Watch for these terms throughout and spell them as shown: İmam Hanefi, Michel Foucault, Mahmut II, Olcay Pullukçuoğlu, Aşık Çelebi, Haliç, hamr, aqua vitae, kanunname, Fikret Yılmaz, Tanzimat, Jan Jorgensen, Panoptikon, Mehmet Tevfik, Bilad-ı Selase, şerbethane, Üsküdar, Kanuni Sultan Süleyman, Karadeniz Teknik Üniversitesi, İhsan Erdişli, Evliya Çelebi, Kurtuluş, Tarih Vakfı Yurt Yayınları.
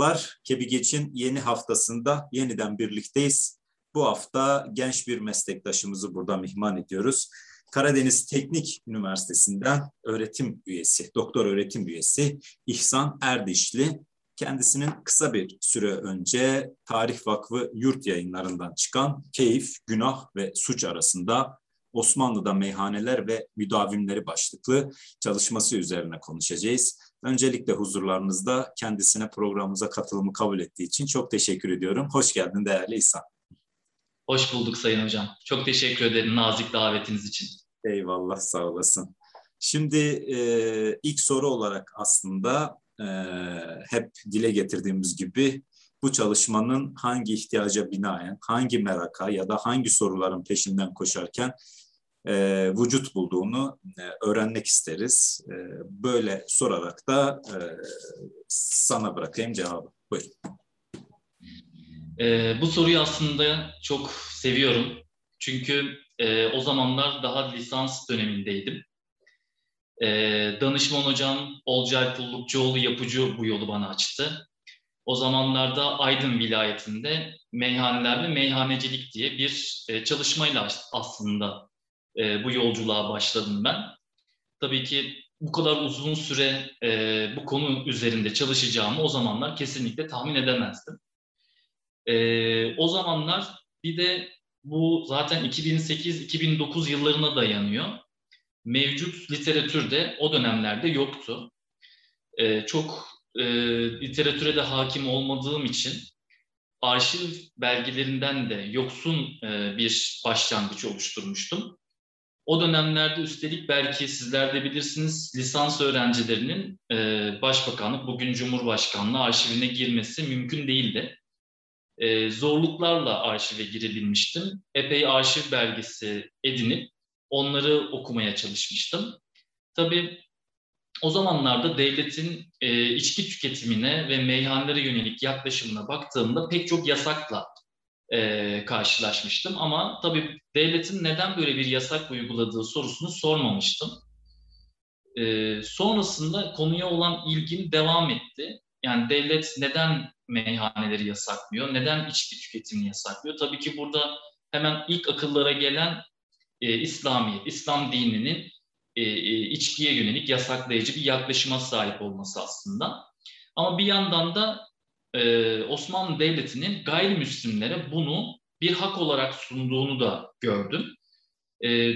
merhabalar. Kebikeç'in yeni haftasında yeniden birlikteyiz. Bu hafta genç bir meslektaşımızı burada mihman ediyoruz. Karadeniz Teknik Üniversitesi'nden öğretim üyesi, doktor öğretim üyesi İhsan Erdişli. Kendisinin kısa bir süre önce Tarih Vakfı Yurt Yayınlarından çıkan Keyif, Günah ve Suç Arasında Osmanlı'da Meyhaneler ve Müdavimleri başlıklı çalışması üzerine konuşacağız. Öncelikle huzurlarınızda kendisine programımıza katılımı kabul ettiği için çok teşekkür ediyorum. Hoş geldin değerli İhsan. Hoş bulduk Sayın Hocam. Çok teşekkür ederim nazik davetiniz için. Eyvallah, sağ olasın. Şimdi ilk soru olarak aslında hep dile getirdiğimiz gibi bu çalışmanın hangi ihtiyaca binaen, hangi meraka ya da hangi soruların peşinden koşarken vücut bulduğunu öğrenmek isteriz. Böyle sorarak da sana bırakayım cevabı. Buyur. Bu soruyu aslında çok seviyorum. Çünkü o zamanlar daha lisans dönemindeydim. Danışman hocam Olcay Pullukçuoğlu yapıcı bu yolu bana açtı. O zamanlarda Aydın vilayetinde meyhaneler ve meyhanecilik diye bir çalışmayla aslında bu yolculuğa başladım ben. Tabii ki bu kadar uzun süre bu konu üzerinde çalışacağımı o zamanlar kesinlikle tahmin edemezdim. O zamanlar bir de bu zaten 2008-2009 yıllarına dayanıyor. Mevcut literatür de o dönemlerde yoktu. Çok literatüre de hakim olmadığım için arşiv belgelerinden de yoksun bir başlangıç oluşturmuştum. O dönemlerde üstelik belki sizler de bilirsiniz lisans öğrencilerinin başbakanlık, bugün Cumhurbaşkanlığı arşivine girmesi mümkün değildi. Zorluklarla arşive girebilmiştim. Epey arşiv belgesi edinip onları okumaya çalışmıştım. Tabii o zamanlarda devletin içki tüketimine ve meyhanelere yönelik yaklaşımına baktığımda pek çok yasakla karşılaşmıştım. Ama tabii devletin neden böyle bir yasak uyguladığı sorusunu sormamıştım. Sonrasında konuya olan ilgim devam etti. Yani devlet neden meyhaneleri yasaklıyor, neden içki tüketimini yasaklıyor? Tabii ki burada hemen ilk akıllara gelen İslamiyet, İslam dininin içkiye yönelik yasaklayıcı bir yaklaşıma sahip olması aslında. Ama bir yandan da Osmanlı Devleti'nin gayrimüslimlere bunu bir hak olarak sunduğunu da gördüm.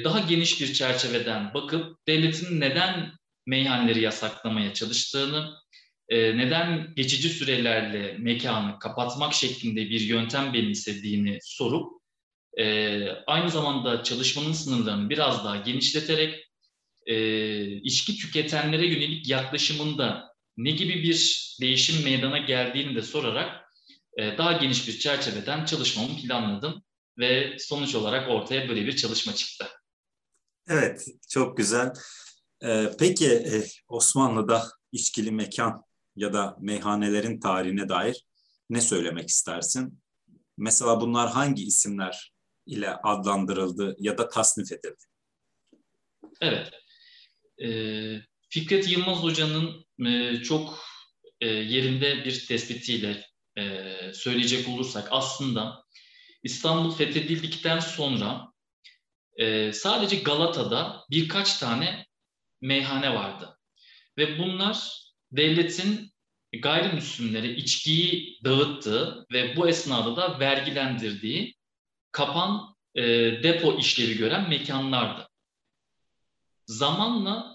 Daha geniş bir çerçeveden bakıp devletin neden meyhaneleri yasaklamaya çalıştığını, neden geçici sürelerle mekanı kapatmak şeklinde bir yöntem benimsediğini sorup, aynı zamanda çalışmanın sınırlarını biraz daha genişleterek içki tüketenlere yönelik yaklaşımında ne gibi bir değişim meydana geldiğini de sorarak daha geniş bir çerçeveden çalışmamı planladım ve sonuç olarak ortaya böyle bir çalışma çıktı. Evet, çok güzel. Peki Osmanlı'da içkili mekan ya da meyhanelerin tarihine dair ne söylemek istersin? Mesela bunlar hangi isimler ile adlandırıldı ya da tasnif edildi? Evet. Fikret Yılmaz Hoca'nın çok yerinde bir tespitiyle söyleyecek olursak aslında İstanbul fethedildikten sonra sadece Galata'da birkaç tane meyhane vardı. Ve bunlar devletin gayrimüslimlere içkiyi dağıttığı ve bu esnada da vergilendirdiği kapan depo işlevi gören mekanlardı. Zamanla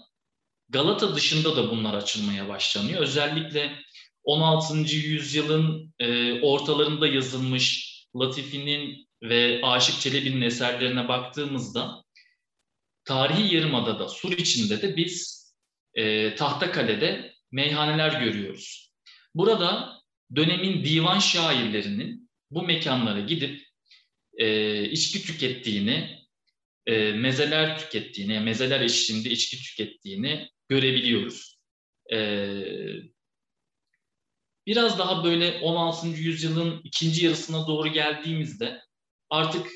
Galata dışında da bunlar açılmaya başlanıyor. Özellikle 16. yüzyılın ortalarında yazılmış Latifi'nin ve Aşık Çelebi'nin eserlerine baktığımızda tarihi yarımadada, Suriçi'nde de biz Tahtakale'de meyhaneler görüyoruz. Burada dönemin divan şairlerinin bu mekanlara gidip içki tükettiğini, mezeler tükettiğini, mezeler eşliğinde içki tükettiğini görebiliyoruz. Biraz daha böyle 16. yüzyılın ikinci yarısına doğru geldiğimizde artık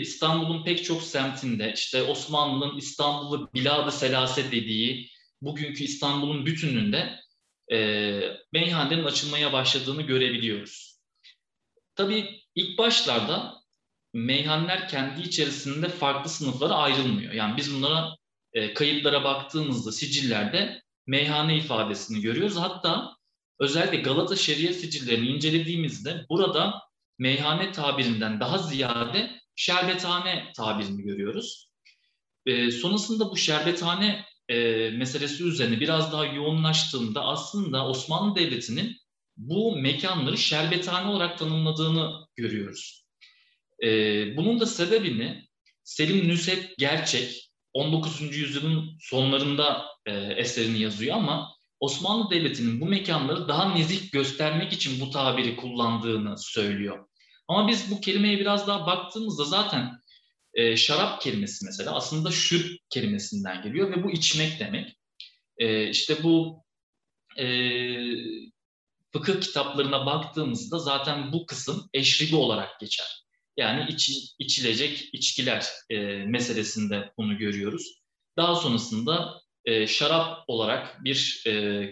İstanbul'un pek çok semtinde, işte Osmanlı'nın İstanbul'u Bilad-ı Selase dediği bugünkü İstanbul'un bütününde meyhanelerin açılmaya başladığını görebiliyoruz. Tabii ilk başlarda meyhaneler kendi içerisinde farklı sınıflara ayrılmıyor. Yani biz bunlara kayıtlara baktığımızda sicillerde meyhane ifadesini görüyoruz. Hatta özellikle Galata şeriat sicillerini incelediğimizde burada meyhane tabirinden daha ziyade şerbethane tabirini görüyoruz. Sonrasında bu şerbethane meselesi üzerine biraz daha yoğunlaştığında aslında Osmanlı Devleti'nin bu mekanları şerbethane olarak tanımladığını görüyoruz. Bunun da sebebini Selim Nüsef Gerçek 19. yüzyılın sonlarında eserini yazıyor ama Osmanlı Devleti'nin bu mekanları daha nezih göstermek için bu tabiri kullandığını söylüyor. Ama biz bu kelimeye biraz daha baktığımızda zaten şarap kelimesi mesela aslında şürp kelimesinden geliyor ve bu içmek demek. İşte bu fıkıh kitaplarına baktığımızda zaten bu kısım eşribi olarak geçer. Yani içilecek içkiler meselesinde bunu görüyoruz. Daha sonrasında şarap olarak bir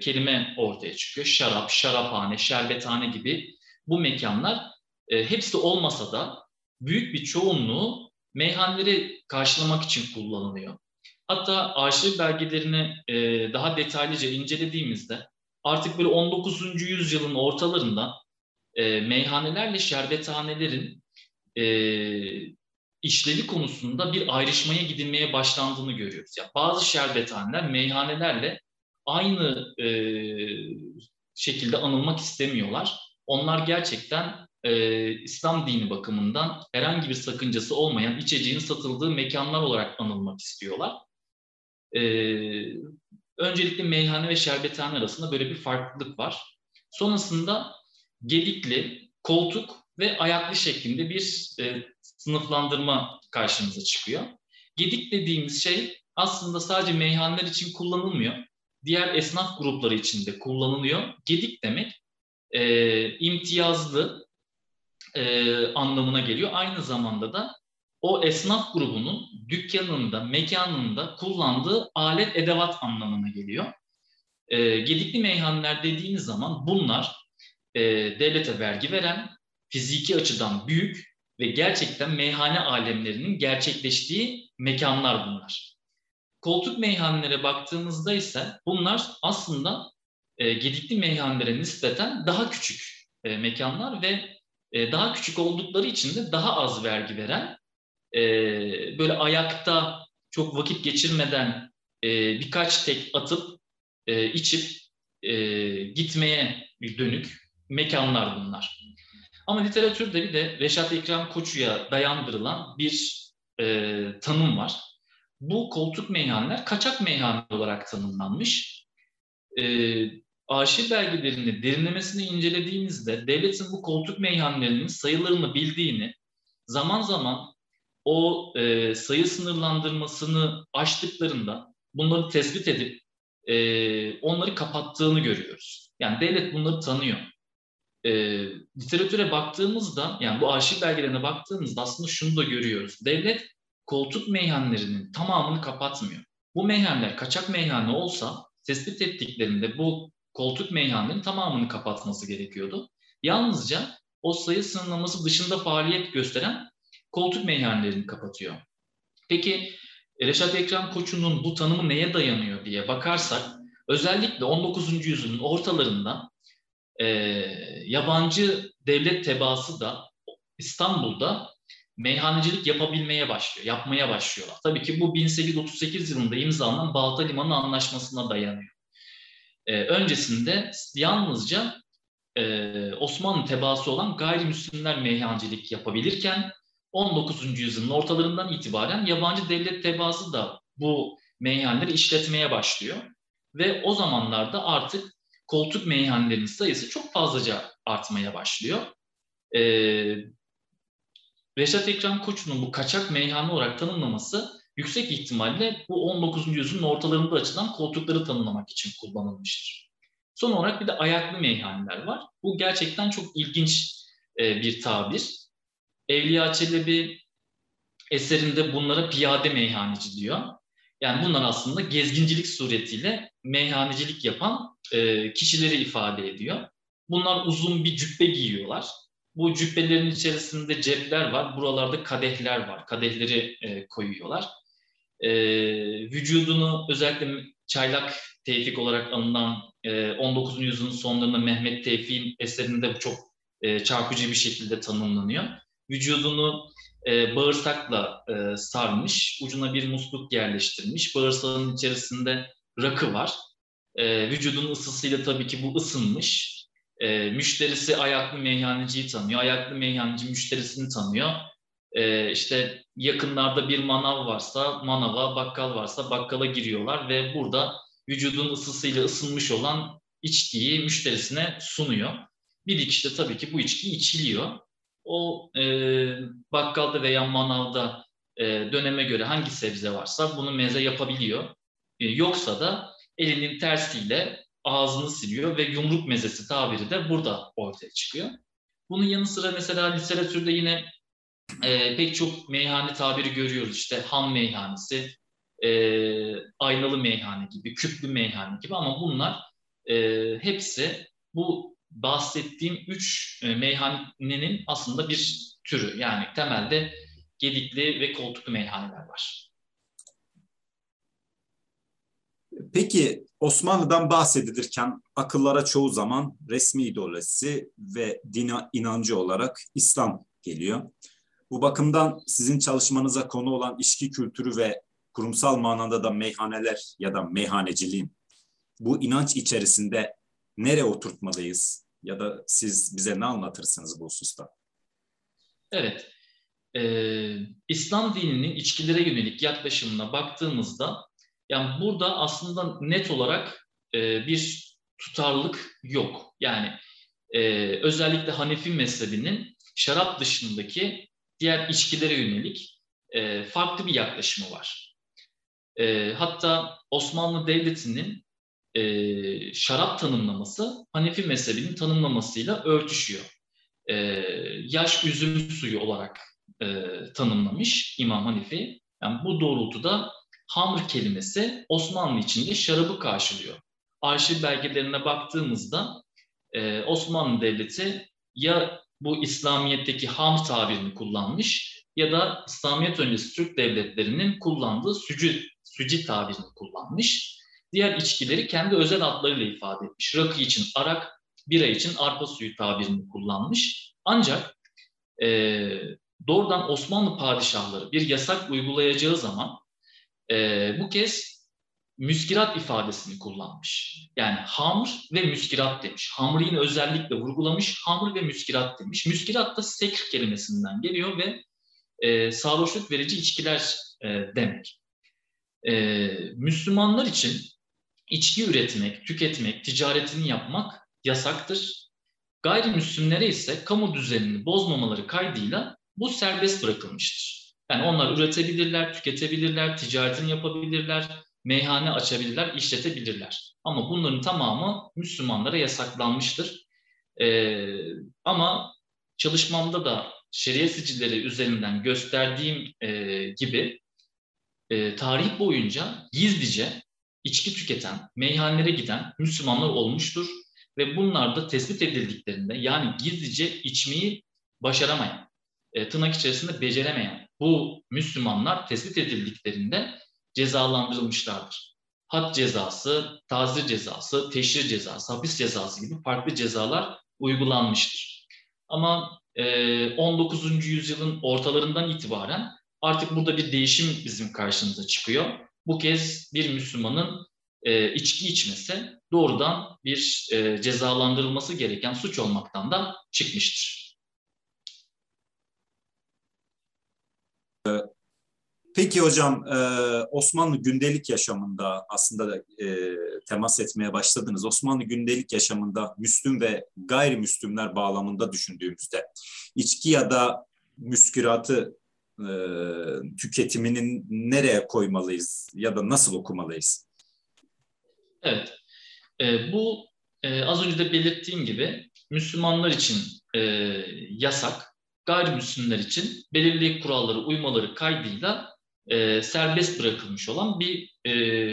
kelime ortaya çıkıyor. Şarap, şaraphane, şerbethane gibi bu mekanlar hepsi olmasa da büyük bir çoğunluğu meyhaneleri karşılamak için kullanılıyor. Hatta arşiv belgelerini daha detaylıca incelediğimizde artık böyle 19. yüzyılın ortalarında meyhanelerle şerbethanelerin işlevi konusunda bir ayrışmaya gidilmeye başlandığını görüyoruz. Yani bazı şerbethaneler meyhanelerle aynı şekilde anılmak istemiyorlar. Onlar gerçekten İslam dini bakımından herhangi bir sakıncası olmayan içeceğin satıldığı mekanlar olarak anılmak istiyorlar. Öncelikle meyhane ve şerbethane arasında böyle bir farklılık var. Sonrasında gedikli, koltuk ve ayaklı şeklinde bir sınıflandırma karşımıza çıkıyor. Gedik dediğimiz şey aslında sadece meyhaneler için kullanılmıyor. Diğer esnaf grupları için de kullanılıyor. Gedik demek imtiyazlı anlamına geliyor. Aynı zamanda da o esnaf grubunun dükkanında, mekanında kullandığı alet edevat anlamına geliyor. Gedikli meyhaneler dediğimiz zaman bunlar devlete vergi veren, fiziki açıdan büyük ve gerçekten meyhane alemlerinin gerçekleştiği mekanlar bunlar. Koltuk meyhanelere baktığımızda ise bunlar aslında gedikli meyhanelere nispeten daha küçük mekanlar ve daha küçük oldukları için de daha az vergi veren, böyle ayakta çok vakit geçirmeden birkaç tek atıp içip gitmeye dönük mekanlar bunlar. Ama literatürde bir de Reşat Ekrem Koçu'ya dayandırılan bir tanım var. Bu koltuk meyhaneler kaçak meyhane olarak tanımlanmış. Arşiv belgelerini derinlemesine incelediğimizde devletin bu koltuk meyhanelerinin sayılarını bildiğini, zaman zaman o sayı sınırlandırmasını aştıklarında bunları tespit edip onları kapattığını görüyoruz. Yani devlet bunları tanıyor. Literatüre baktığımızda, yani bu arşiv belgelerine baktığımızda aslında şunu da görüyoruz. Devlet koltuk meyhanelerinin tamamını kapatmıyor. Bu meyhaneler kaçak meyhane olsa tespit ettiklerinde bu koltuk meyhanelerinin tamamını kapatması gerekiyordu. Yalnızca o sayı sınırlaması dışında faaliyet gösteren koltuk meyhanelerini kapatıyor. Peki Reşat Ekrem Koçu'nun bu tanımı neye dayanıyor diye bakarsak özellikle 19. yüzyılın ortalarında yabancı devlet tebaası da İstanbul'da meyhanecilik yapmaya başlıyorlar. Tabii ki bu 1838 yılında imzalanan Balta Limanı Anlaşması'na dayanıyor. Öncesinde yalnızca Osmanlı tebaası olan gayrimüslimler meyhanecilik yapabilirken 19. yüzyılın ortalarından itibaren yabancı devlet tebaası da bu meyhaneleri işletmeye başlıyor. Ve o zamanlarda artık koltuk meyhanelerinin sayısı çok fazlaca artmaya başlıyor. Reşat Ekrem Koçu'nun bu kaçak meyhane olarak tanımlaması yüksek ihtimalle bu 19. yüzyılın ortalarında açılan koltukları tanımlamak için kullanılmıştır. Son olarak bir de ayaklı meyhaneler var. Bu gerçekten çok ilginç bir tabir. Evliya Çelebi eserinde bunlara piyade meyhaneci diyor. Yani bunlar aslında gezgincilik suretiyle meyhanecilik yapan kişileri ifade ediyor. Bunlar uzun bir cübbe giyiyorlar. Bu cübbelerin içerisinde cepler var. Buralarda kadehler var. Kadehleri koyuyorlar. Vücudunu özellikle Çaylak Tevfik olarak anılan 19. yüzyılın sonlarında Mehmet Tevfik'in eserinde bu çok çarpıcı bir şekilde tanımlanıyor. Vücudunu bağırsakla sarmış, ucuna bir musluk yerleştirmiş. Bağırsağının içerisinde rakı var. Vücudunun ısısıyla tabii ki bu ısınmış. Müşterisi ayaklı meyhaneciyi tanıyor. Ayaklı meyhaneci müşterisini tanıyor. İşte yakınlarda bir manav varsa manava, bakkal varsa bakkala giriyorlar ve burada vücudun ısısıyla ısınmış olan içkiyi müşterisine sunuyor. Bir içişte tabii ki bu içki içiliyor. O bakkalda veya manavda döneme göre hangi sebze varsa bunu meze yapabiliyor. Yoksa da elinin tersiyle ağzını siliyor ve yumruk mezesi tabiri de burada ortaya çıkıyor. Bunun yanı sıra mesela literatürde yine pek çok meyhane tabiri görüyoruz. İşte han meyhanesi, aynalı meyhane gibi, küplü meyhane gibi ama bunlar hepsi bu bahsettiğim üç meyhanenin aslında bir türü. Yani temelde gedikli ve koltuklu meyhaneler var. Peki Osmanlı'dan bahsedilirken akıllara çoğu zaman resmi ideolojisi ve dine inancı olarak İslam geliyor. Bu bakımdan sizin çalışmanıza konu olan içki kültürü ve kurumsal manada da meyhaneler ya da meyhaneciliğin bu inanç içerisinde nereye oturtmalıyız ya da siz bize ne anlatırsınız bu hususta? Evet, İslam dininin içkilere yönelik yaklaşımına baktığımızda yani burada aslında net olarak bir tutarlılık yok. Yani özellikle Hanefi mezhebinin şarap dışındaki diğer içkilere yönelik farklı bir yaklaşımı var. Hatta Osmanlı Devleti'nin şarap tanımlaması Hanefi mezhebinin tanımlamasıyla örtüşüyor. Yaş üzüm suyu olarak tanımlamış İmam Hanefi. Yani bu doğrultuda hamr kelimesi Osmanlı içinde şarabı karşılıyor. Arşiv belgelerine baktığımızda Osmanlı Devleti ya bu İslamiyet'teki hamr tabirini kullanmış ya da İslamiyet öncesi Türk devletlerinin kullandığı süci tabirini kullanmış. Diğer içkileri kendi özel adlarıyla ifade etmiş. Rakı için arak, bira için arpa suyu tabirini kullanmış. Ancak doğrudan Osmanlı padişahları bir yasak uygulayacağı zaman bu kez müskirat ifadesini kullanmış. Yani hamr ve müskirat demiş. Hamr'ı yine özellikle vurgulamış. Hamr ve müskirat demiş. Müskirat da sekr kelimesinden geliyor ve sarhoşluk verici içkiler demek. Müslümanlar için içki üretmek, tüketmek, ticaretini yapmak yasaktır. Gayrimüslimlere ise kamu düzenini bozmamaları kaydıyla bu serbest bırakılmıştır. Yani onlar üretebilirler, tüketebilirler, ticaretini yapabilirler, meyhane açabilirler, işletebilirler. Ama bunların tamamı Müslümanlara yasaklanmıştır. Ama çalışmamda da şeriat sicilleri üzerinden gösterdiğim gibi tarih boyunca gizlice içki tüketen, meyhanelere giden Müslümanlar olmuştur. Ve bunlar da tespit edildiklerinde yani gizlice içmeyi başaramayan, tırnak içerisinde beceremeyen, bu Müslümanlar tespit edildiklerinde cezalandırılmışlardır. Had cezası, tazir cezası, teşhir cezası, hapis cezası gibi farklı cezalar uygulanmıştır. Ama 19. yüzyılın ortalarından itibaren artık burada bir değişim bizim karşımıza çıkıyor. Bu kez bir Müslümanın içki içmesi doğrudan bir cezalandırılması gereken suç olmaktan da çıkmıştır. Peki hocam, Osmanlı gündelik yaşamında aslında temas etmeye başladınız. Osmanlı gündelik yaşamında Müslüm ve gayrimüslimler bağlamında düşündüğümüzde içki ya da müskiratı tüketiminin nereye koymalıyız ya da nasıl okumalıyız? Evet, bu az önce de belirttiğim gibi Müslümanlar için yasak. Gayrimüslimler için belirli kurallara uymaları kaydıyla serbest bırakılmış olan bir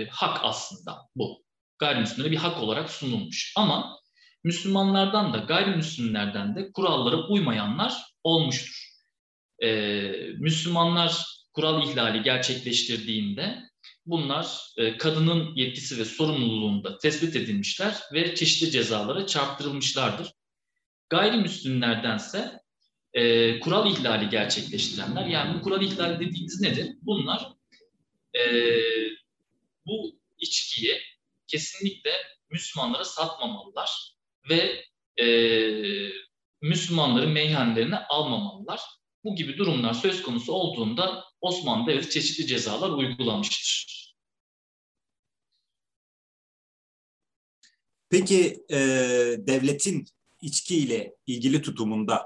hak aslında bu. Gayrimüslimlere bir hak olarak sunulmuş. Ama Müslümanlardan da gayrimüslimlerden de kurallara uymayanlar olmuştur. Müslümanlar kural ihlali gerçekleştirdiğinde bunlar kadının yetkisi ve sorumluluğunda tespit edilmişler ve çeşitli cezalara çarptırılmışlardır. Gayrimüslimlerdense kural ihlali gerçekleştirenler, yani bu kural ihlali dediğimiz nedir? Bunlar bu içkiyi kesinlikle Müslümanlara satmamalılar ve Müslümanları meyhanelerine almamalılar. Bu gibi durumlar söz konusu olduğunda Osmanlı Devleti çeşitli cezalar uygulamıştır. Peki devletin içkiyle ilgili tutumunda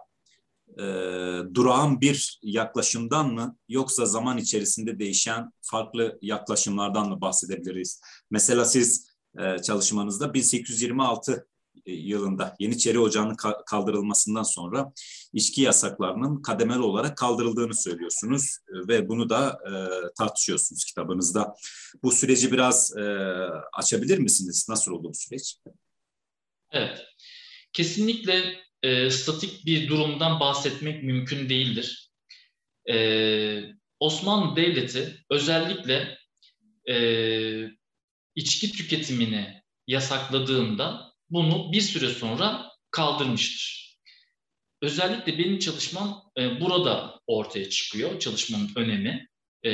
durağan bir yaklaşımdan mı yoksa zaman içerisinde değişen farklı yaklaşımlardan mı bahsedebiliriz? Mesela siz çalışmanızda 1826 yılında Yeniçeri Ocağı'nın kaldırılmasından sonra içki yasaklarının kademeli olarak kaldırıldığını söylüyorsunuz ve bunu da tartışıyorsunuz kitabınızda. Bu süreci biraz açabilir misiniz? Nasıl oldu bu süreç? Evet. Kesinlikle statik bir durumdan bahsetmek mümkün değildir. Osmanlı Devleti özellikle içki tüketimini yasakladığında bunu bir süre sonra kaldırmıştır. Özellikle benim çalışmam burada ortaya çıkıyor, çalışmanın önemi.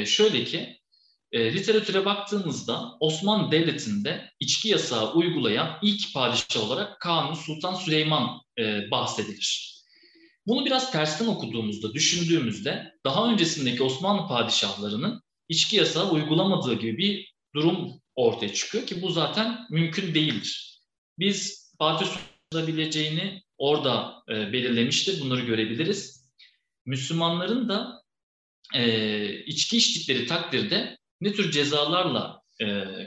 Şöyle ki, literatüre baktığımızda Osmanlı Devleti'nde içki yasağı uygulayan ilk padişah olarak Kanuni Sultan Süleyman bahsedilir. Bunu biraz tersten okuduğumuzda, düşündüğümüzde daha öncesindeki Osmanlı padişahlarının içki yasağı uygulamadığı gibi bir durum ortaya çıkıyor ki bu zaten mümkün değildir. Biz Fatih Sultan'ın olabileceğini orada belirlemiştir. Bunları görebiliriz. Müslümanların da içki içtikleri takdirde ne tür cezalarla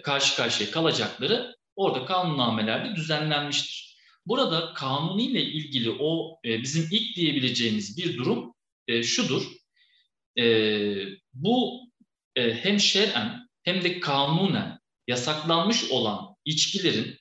karşı karşıya kalacakları orada kanunnamelerde düzenlenmiştir. Burada kanuniyle ilgili o bizim ilk diyebileceğimiz bir durum şudur. Bu hem şer'en hem de kanunen yasaklanmış olan içkilerin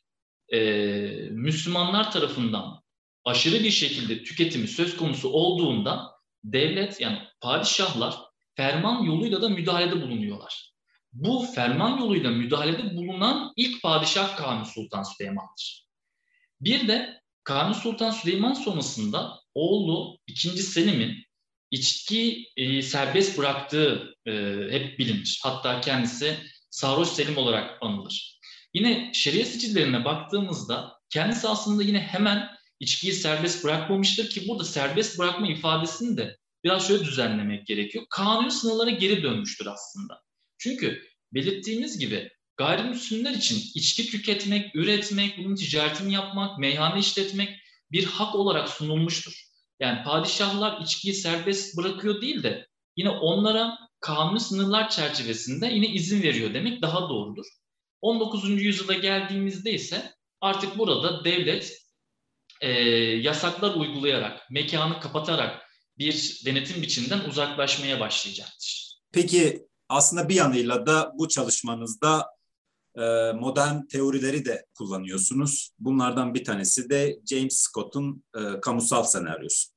Müslümanlar tarafından aşırı bir şekilde tüketimi söz konusu olduğunda devlet, yani padişahlar ferman yoluyla da müdahalede bulunuyorlar. Bu ferman yoluyla müdahalede bulunan ilk padişah Kanuni Sultan Süleyman'dır. Bir de Kanuni Sultan Süleyman sonrasında oğlu 2. Selim'in içki serbest bıraktığı hep bilinir. Hatta kendisi Sarhoş Selim olarak anılır. Yine şeriat sicillerine baktığımızda kendisi aslında yine hemen içkiyi serbest bırakmamıştır ki burada serbest bırakma ifadesini de biraz şöyle düzenlemek gerekiyor. Kanuni sınırlara geri dönmüştür aslında. Çünkü belirttiğimiz gibi gayrimüslimler için içki tüketmek, üretmek, bunun ticaretini yapmak, meyhane işletmek bir hak olarak sunulmuştur. Yani padişahlar içkiyi serbest bırakıyor değil de yine onlara kanuni sınırlar çerçevesinde yine izin veriyor demek daha doğrudur. 19. yüzyıla geldiğimizde ise artık burada devlet yasaklar uygulayarak, mekanı kapatarak bir denetim biçiminden uzaklaşmaya başlayacaktır. Peki aslında bir yanıyla da bu çalışmanızda modern teorileri de kullanıyorsunuz. Bunlardan bir tanesi de James Scott'un kamusal senaryosu.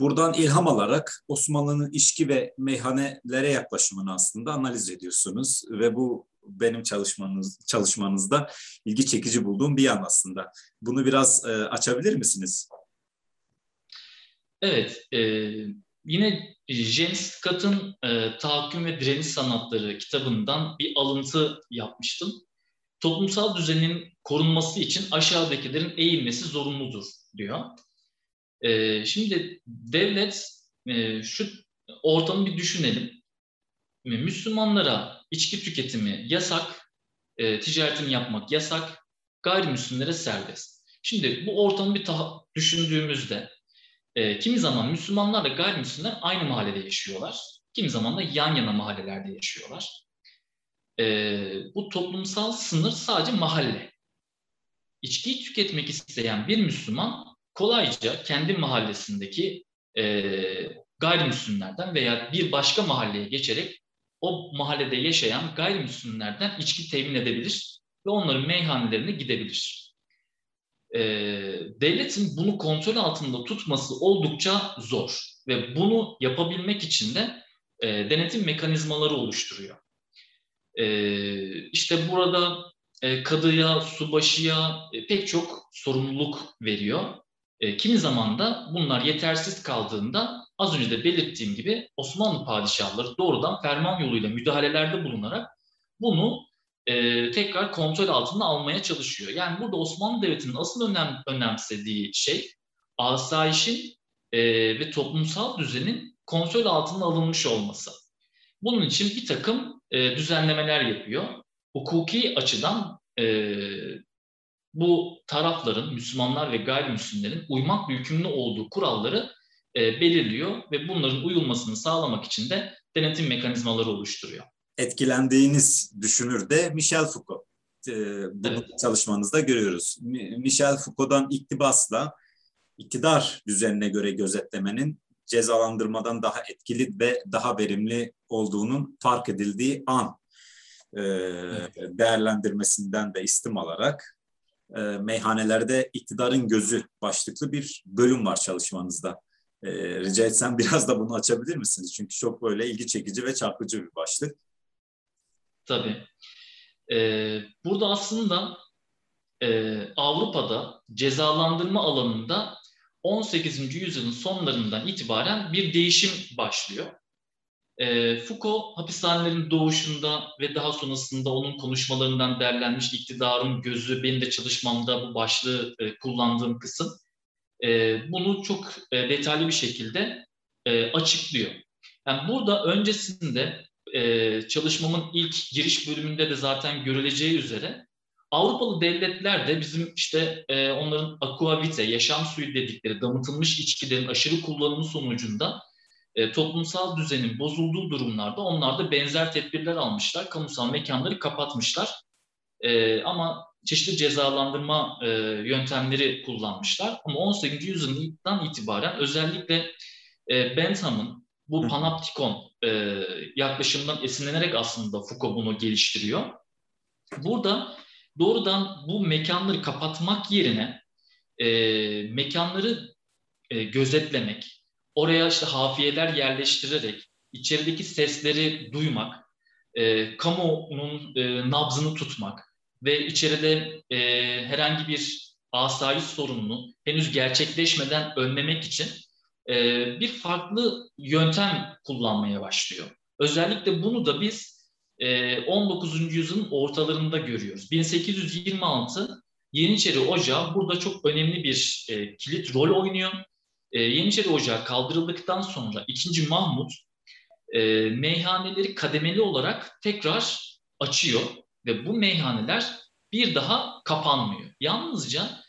Buradan ilham alarak Osmanlı'nın içki ve meyhanelere yaklaşımını aslında analiz ediyorsunuz ve bu benim çalışmanızda ilgi çekici bulduğum bir yan aslında. Bunu biraz açabilir misiniz? Evet, yine James Scott'ın Tahakküm ve Direniş Sanatları kitabından bir alıntı yapmıştım. Toplumsal düzenin korunması için aşağıdakilerin eğilmesi zorunludur diyor. Şimdi devlet, şu ortamı bir düşünelim. Müslümanlara içki tüketimi yasak, ticaretini yapmak yasak, gayrimüslimlere serbest. Şimdi bu ortamı bir düşündüğümüzde kimi zaman Müslümanlarla gayrimüslimler aynı mahallede yaşıyorlar, kimi zaman da yan yana mahallelerde yaşıyorlar. Bu toplumsal sınır sadece mahalle. İçkiyi tüketmek isteyen bir Müslüman kolayca kendi mahallesindeki gayrimüslimlerden veya bir başka mahalleye geçerek o mahallede yaşayan gayrimüslimlerden içki temin edebilir ve onların meyhanelerine gidebilir. Devletin bunu kontrol altında tutması oldukça zor ve bunu yapabilmek için de denetim mekanizmaları oluşturuyor. İşte burada kadıya, subaşıya pek çok sorumluluk veriyor. Kimi zaman da bunlar yetersiz kaldığında az önce de belirttiğim gibi Osmanlı padişahları doğrudan ferman yoluyla müdahalelerde bulunarak bunu tekrar kontrol altına almaya çalışıyor. Yani burada Osmanlı Devleti'nin asıl önemsediği şey asayişin ve toplumsal düzenin kontrol altına alınmış olması. Bunun için bir takım düzenlemeler yapıyor. Hukuki açıdan bu tarafların, Müslümanlar ve gayrimüslimlerin uymakla yükümlü olduğu kuralları belirliyor ve bunların uyulmasını sağlamak için de denetim mekanizmaları oluşturuyor. Etkilendiğiniz düşünür de Michel Foucault. Bunu evet, çalışmanızda görüyoruz. Michel Foucault'dan iktibasla iktidar düzenine göre gözetlemenin cezalandırmadan daha etkili ve daha verimli olduğunun fark edildiği an değerlendirmesinden de istim alarak meyhanelerde iktidarın gözü başlıklı bir bölüm var çalışmanızda. Rica etsem biraz da bunu açabilir misiniz? Çünkü çok böyle ilgi çekici ve çarpıcı bir başlık. Tabii. Burada aslında Avrupa'da cezalandırma alanında 18. yüzyılın sonlarından itibaren bir değişim başlıyor. Foucault hapishanelerin doğuşunda ve daha sonrasında onun konuşmalarından derlenmiş iktidarın gözü, benim de çalışmamda bu başlığı kullandığım kısım, bunu çok detaylı bir şekilde açıklıyor. Yani burada öncesinde çalışmamın ilk giriş bölümünde de zaten görüleceği üzere Avrupalı devletler de bizim işte onların aqua vitae, yaşam suyu dedikleri damıtılmış içkilerin aşırı kullanımı sonucunda toplumsal düzenin bozulduğu durumlarda onlar da benzer tedbirler almışlar. Kamusal mekanları kapatmışlar ama çeşitli cezalandırma yöntemleri kullanmışlar. Ama 18. yüzyıldan itibaren özellikle Bentham'ın bu panoptikon yaklaşımından esinlenerek aslında Foucault bunu geliştiriyor. Burada doğrudan bu mekanları kapatmak yerine mekanları gözetlemek, oraya işte hafiyeler yerleştirerek içerideki sesleri duymak, kamuonun nabzını tutmak ve içeride herhangi bir asayiş sorununu henüz gerçekleşmeden önlemek için bir farklı yöntem kullanmaya başlıyor. Özellikle bunu da biz 19. yüzyılın ortalarında görüyoruz. 1826 Yeniçeri Ocağı burada çok önemli bir kilit rol oynuyor. Yeniçeri Ocağı kaldırıldıktan sonra 2. Mahmut meyhaneleri kademeli olarak tekrar açıyor ve bu meyhaneler bir daha kapanmıyor. Yalnızca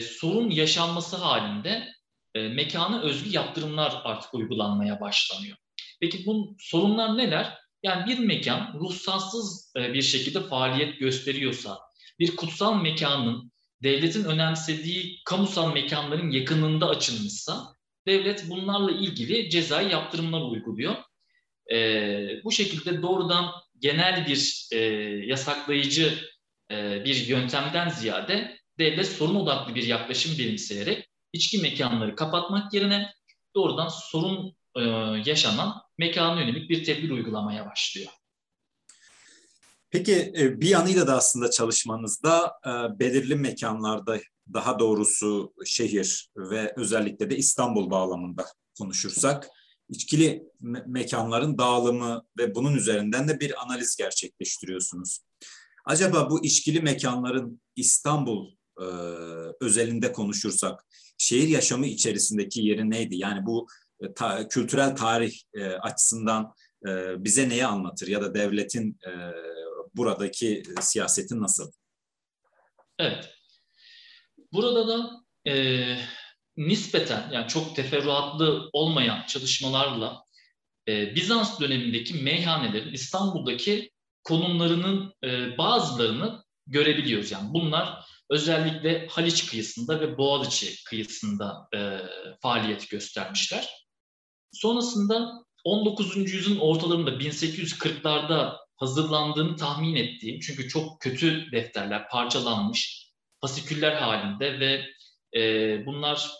sorun yaşanması halinde mekana özgü yaptırımlar artık uygulanmaya başlanıyor. Peki bu sorunlar neler? Yani bir mekan ruhsatsız bir şekilde faaliyet gösteriyorsa, bir kutsal mekanın devletin önemsediği kamusal mekanların yakınında açılmışsa, devlet bunlarla ilgili cezai yaptırımlar uyguluyor. Bu şekilde doğrudan genel bir yasaklayıcı bir yöntemden ziyade devlet sorun odaklı bir yaklaşım benimseyerek içki mekanları kapatmak yerine doğrudan sorun yaşanan mekana yönelik bir tedbir uygulamaya başlıyor. Peki bir yanıyla da aslında çalışmanızda belirli mekanlarda, daha doğrusu şehir ve özellikle de İstanbul bağlamında konuşursak, İçkili mekanların dağılımı ve bunun üzerinden de bir analiz gerçekleştiriyorsunuz. Acaba bu içkili mekanların İstanbul özelinde konuşursak şehir yaşamı içerisindeki yeri neydi? Yani bu kültürel tarih açısından bize neyi anlatır ya da devletin buradaki siyaseti nasıl? Evet. Burada da nispeten, yani çok teferruatlı olmayan çalışmalarla Bizans dönemindeki meyhanelerin İstanbul'daki konumlarının bazılarını görebiliyoruz. Yani bunlar özellikle Haliç kıyısında ve Boğaziçi kıyısında faaliyet göstermişler. Sonrasında 19. yüzyılın ortalarında 1840'larda hazırlandığını tahmin ettiğim, çünkü çok kötü defterler, parçalanmış fasiküller halinde ve bunlar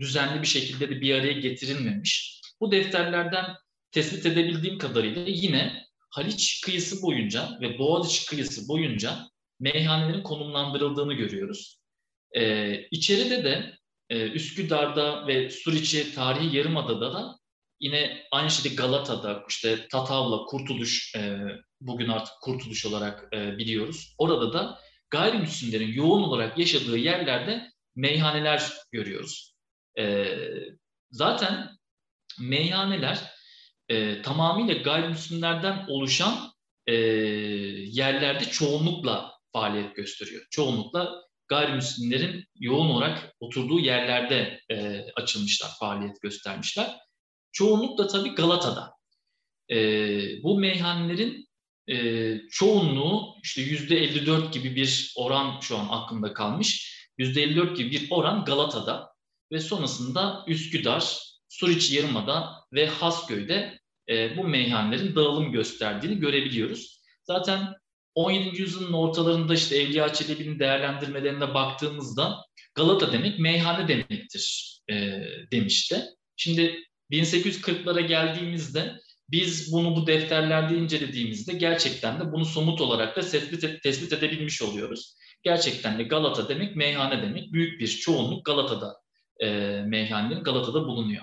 düzenli bir şekilde de bir araya getirilmemiş. Bu defterlerden tespit edebildiğim kadarıyla yine Haliç kıyısı boyunca ve Boğaziçi kıyısı boyunca meyhanelerin konumlandırıldığını görüyoruz. İçeride de Üsküdar'da ve Suriçi tarihi yarımadada da yine aynı şekilde Galata'da, işte Tatavla, Kurtuluş, bugün artık Kurtuluş olarak biliyoruz. Orada da gayrimüslimlerin yoğun olarak yaşadığı yerlerde meyhaneler görüyoruz. Zaten meyhaneler tamamıyla gayrimüslimlerden oluşan yerlerde çoğunlukla faaliyet gösteriyor. Çoğunlukla gayrimüslimlerin yoğun olarak oturduğu yerlerde açılmışlar, faaliyet göstermişler. Çoğunlukla tabii Galata'da. Bu meyhanelerin çoğunluğu işte %54 gibi bir oran şu an aklımda kalmış. %54 gibi bir oran Galata'da ve sonrasında Üsküdar, Suriçi Yarımada ve Hasköy'de bu meyhanelerin dağılım gösterdiğini görebiliyoruz. Zaten 17. yüzyılın ortalarında işte Evliya Çelebi'nin değerlendirmelerine baktığımızda Galata demek meyhane demektir demişti. Şimdi 1840'lara geldiğimizde biz bunu bu defterlerde incelediğimizde gerçekten de bunu somut olarak da tespit edebilmiş oluyoruz. Gerçekten de Galata demek meyhane demek. Büyük bir çoğunluk Galata'da, meyhanelerin Galata'da bulunuyor.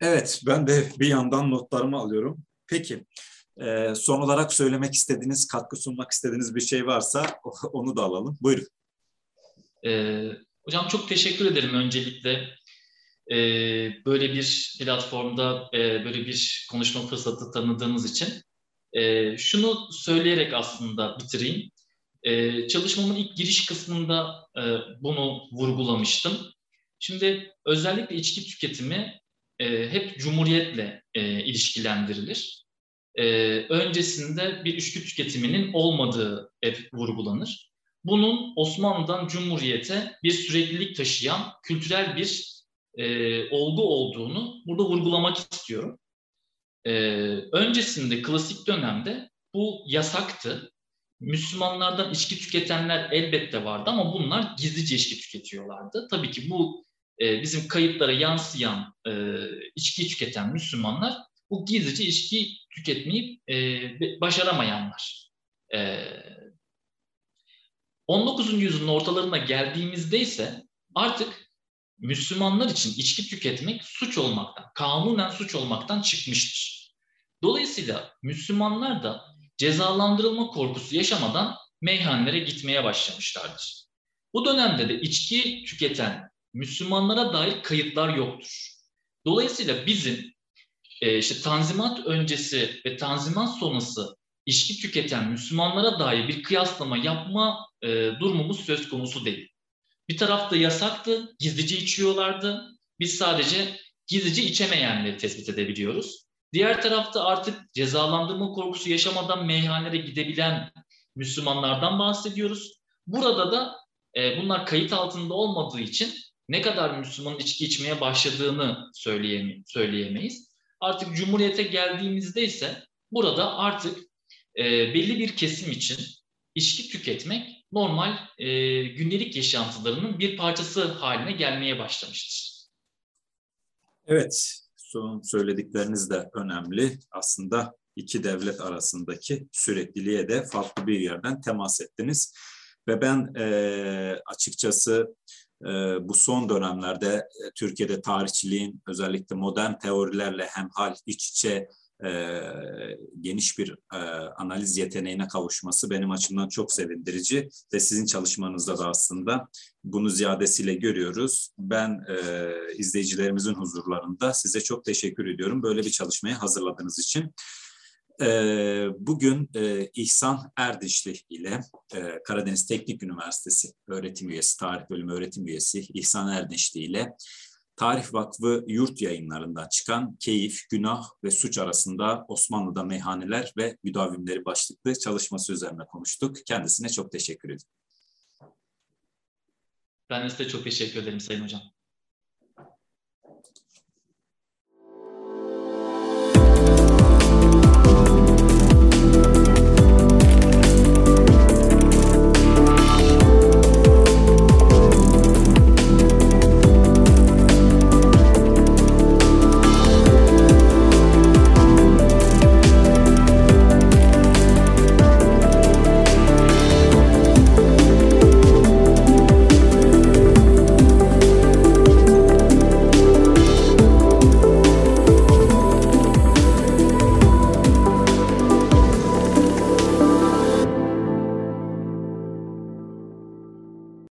Evet, ben de bir yandan notlarımı alıyorum. Peki, son olarak söylemek istediğiniz, katkı sunmak istediğiniz bir şey varsa onu da alalım. Buyurun. Hocam çok teşekkür ederim öncelikle. Böyle bir platformda böyle bir konuşma fırsatı tanıdığınız için. Şunu söyleyerek aslında bitireyim. Çalışmamın ilk giriş kısmında bunu vurgulamıştım. Şimdi özellikle içki tüketimi hep Cumhuriyet'le ilişkilendirilir. Öncesinde bir içki tüketiminin olmadığı hep vurgulanır. Bunun Osmanlı'dan Cumhuriyet'e bir süreklilik taşıyan kültürel bir olgu olduğunu burada vurgulamak istiyorum. Öncesinde klasik dönemde bu yasaktı. Müslümanlardan içki tüketenler elbette vardı ama bunlar gizlice içki tüketiyorlardı. Tabii ki bu bizim kayıtlara yansıyan içki tüketen Müslümanlar bu gizlice içki tüketmeyip başaramayanlar. 19. yüzyılın ortalarına geldiğimizde ise artık Müslümanlar için içki tüketmek suç olmaktan, kanunen suç olmaktan çıkmıştır. Dolayısıyla Müslümanlar da cezalandırılma korkusu yaşamadan meyhanelere gitmeye başlamışlardır. Bu dönemde de içki tüketen Müslümanlara dair kayıtlar yoktur. Dolayısıyla bizim işte Tanzimat öncesi ve Tanzimat sonrası içki tüketen Müslümanlara dair bir kıyaslama yapma durumumuz söz konusu değil. Bir tarafta yasaktı, gizlice içiyorlardı. Biz sadece gizlice içemeyenleri tespit edebiliyoruz. Diğer tarafta artık cezalandırma korkusu yaşamadan meyhanelere gidebilen Müslümanlardan bahsediyoruz. Burada da bunlar kayıt altında olmadığı için ne kadar Müslümanın içki içmeye başladığını söyleyemeyiz. Artık Cumhuriyet'e geldiğimizde ise burada artık belli bir kesim için içki tüketmek normal gündelik yaşantılarının bir parçası haline gelmeye başlamıştır. Evet, son söyledikleriniz de önemli. Aslında iki devlet arasındaki sürekliliğe de farklı bir yerden temas ettiniz. Ve ben açıkçası bu son dönemlerde Türkiye'de tarihçiliğin özellikle modern teorilerle hemhal iç içe geniş bir analiz yeteneğine kavuşması benim açımdan çok sevindirici ve sizin çalışmanızda da aslında bunu ziyadesiyle görüyoruz. Ben izleyicilerimizin huzurlarında size çok teşekkür ediyorum böyle bir çalışmayı hazırladığınız için. Bugün İhsan Erdişli ile Karadeniz Teknik Üniversitesi öğretim üyesi, tarih bölümü öğretim üyesi İhsan Erdişli ile Tarih Vakfı Yurt Yayınlarından çıkan Keyif, Günah ve Suç Arasında Osmanlı'da Meyhaneler ve Müdavimleri başlıklı çalışması üzerine konuştuk. Kendisine çok teşekkür ederim. Ben de size çok teşekkür ederim Sayın Hocam.